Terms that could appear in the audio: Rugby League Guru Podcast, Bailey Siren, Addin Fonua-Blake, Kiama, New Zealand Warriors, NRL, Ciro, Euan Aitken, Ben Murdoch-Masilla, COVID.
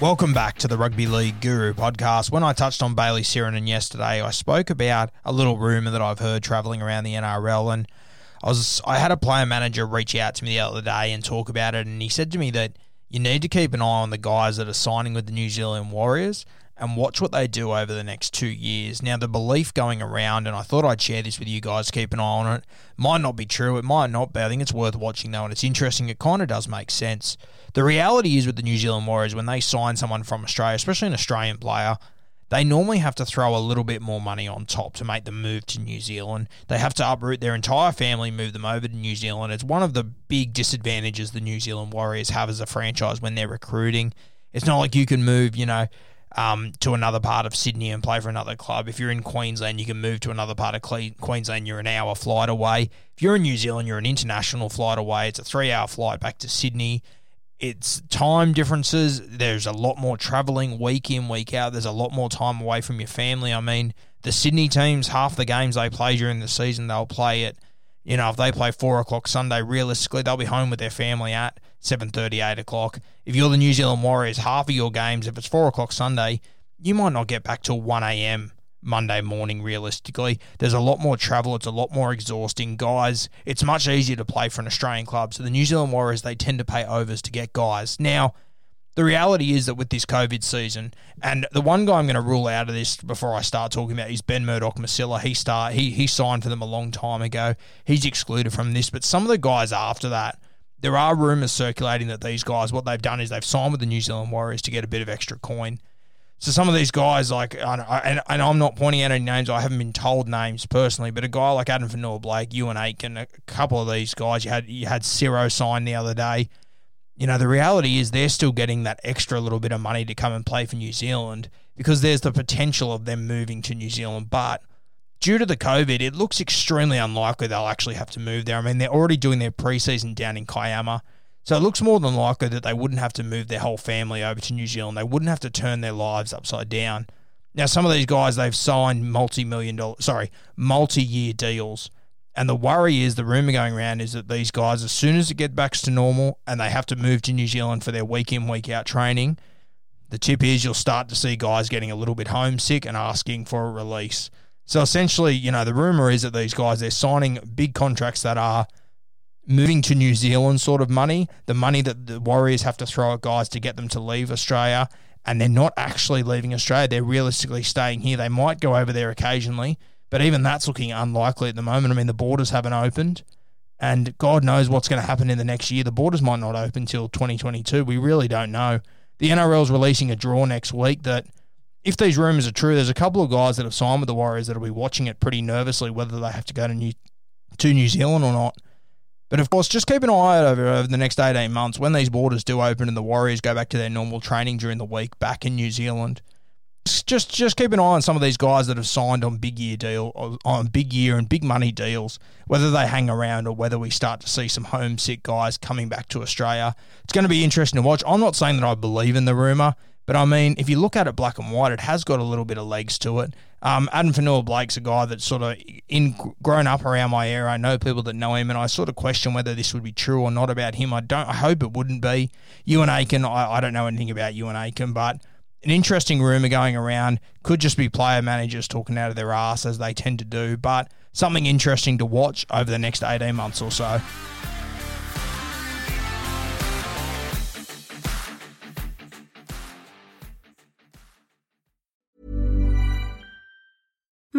Welcome back to the Rugby League Guru Podcast. When I touched on Bailey Siren and yesterday, I spoke about a little rumour that I've heard travelling around the NRL, and I had a player manager reach out to me the other day and talk about it, and he said to me that you need to keep an eye on the guys that are signing with the New Zealand Warriors and watch what they do over the next 2 years. Now, the belief going around, and I thought I'd share this with you guys, keep an eye on it. Might not be true, it might not be. I think it's worth watching, though, and it's interesting. It kind of does make sense. The reality is with the New Zealand Warriors, when they sign someone from Australia, especially an Australian player, they normally have to throw a little bit more money on top to make the move to New Zealand. They have to uproot their entire family, move them over to New Zealand. It's one of the big disadvantages the New Zealand Warriors have as a franchise when they're recruiting. It's not like you can move, to another part of Sydney and play for another club. If you're in Queensland, you can move to another part of Queensland. You're an hour flight away. If you're in New Zealand, you're an international flight away. It's a 3-hour flight back to Sydney. It's time differences. There's a lot more travelling week in, week out. There's a lot more time away from your family. I mean, the Sydney teams, half the games they play during the season, they'll play at, if they play 4 o'clock Sunday, realistically, they'll be home with their family at 7:30, 8 o'clock. If you're the New Zealand Warriors, half of your games, if it's 4 o'clock Sunday, you might not get back till 1 a.m. Monday morning, realistically. There's a lot more travel. It's a lot more exhausting. Guys, it's much easier to play for an Australian club. So the New Zealand Warriors, they tend to pay overs to get guys. Now, the reality is that with this COVID season, and the one guy I'm going to rule out of this before I start talking about is Ben Murdoch-Masilla. He signed for them a long time ago. He's excluded from this. But some of the guys after that, there are rumours circulating that these guys, what they've done is they've signed with the New Zealand Warriors to get a bit of extra coin. So some of these guys, and I'm not pointing out any names, I haven't been told names personally, but a guy like Addin Fonua-Blake, Euan Aitken, a couple of these guys, you had Ciro sign the other day. The reality is they're still getting that extra little bit of money to come and play for New Zealand because there's the potential of them moving to New Zealand, but due to the COVID, it looks extremely unlikely they'll actually have to move there. I mean, they're already doing their preseason down in Kiama, so it looks more than likely that they wouldn't have to move their whole family over to New Zealand. They wouldn't have to turn their lives upside down. Now, some of these guys, they've signed multi-year deals, and the worry is, the rumour going around is that these guys, as soon as it gets back to normal and they have to move to New Zealand for their week in, week out training, the tip is you'll start to see guys getting a little bit homesick and asking for a release. So essentially, the rumour is that these guys, they're signing big contracts that are moving to New Zealand sort of money, the money that the Warriors have to throw at guys to get them to leave Australia, and they're not actually leaving Australia. They're realistically staying here. They might go over there occasionally, but even that's looking unlikely at the moment. I mean, the borders haven't opened, and God knows what's going to happen in the next year. The borders might not open till 2022. We really don't know. The NRL is releasing a draw next week that, if these rumours are true, there's a couple of guys that have signed with the Warriors that will be watching it pretty nervously, whether they have to go to New Zealand or not. But of course, just keep an eye out over the next 18 months when these borders do open and the Warriors go back to their normal training during the week back in New Zealand. Just keep an eye on some of these guys that have signed on big year and big money deals, whether they hang around or whether we start to see some homesick guys coming back to Australia. It's going to be interesting to watch. I'm not saying that I believe in the rumour, but I mean, if you look at it black and white, it has got a little bit of legs to it. Addin Fonua-Blake's a guy that's sort of grown up around my era. I know people that know him, and I sort of question whether this would be true or not about him. I hope it wouldn't be. Euan Aitken, I don't know anything about Euan Aitken, but an interesting rumour going around. Could just be player managers talking out of their arse, as they tend to do, but something interesting to watch over the next 18 months or so.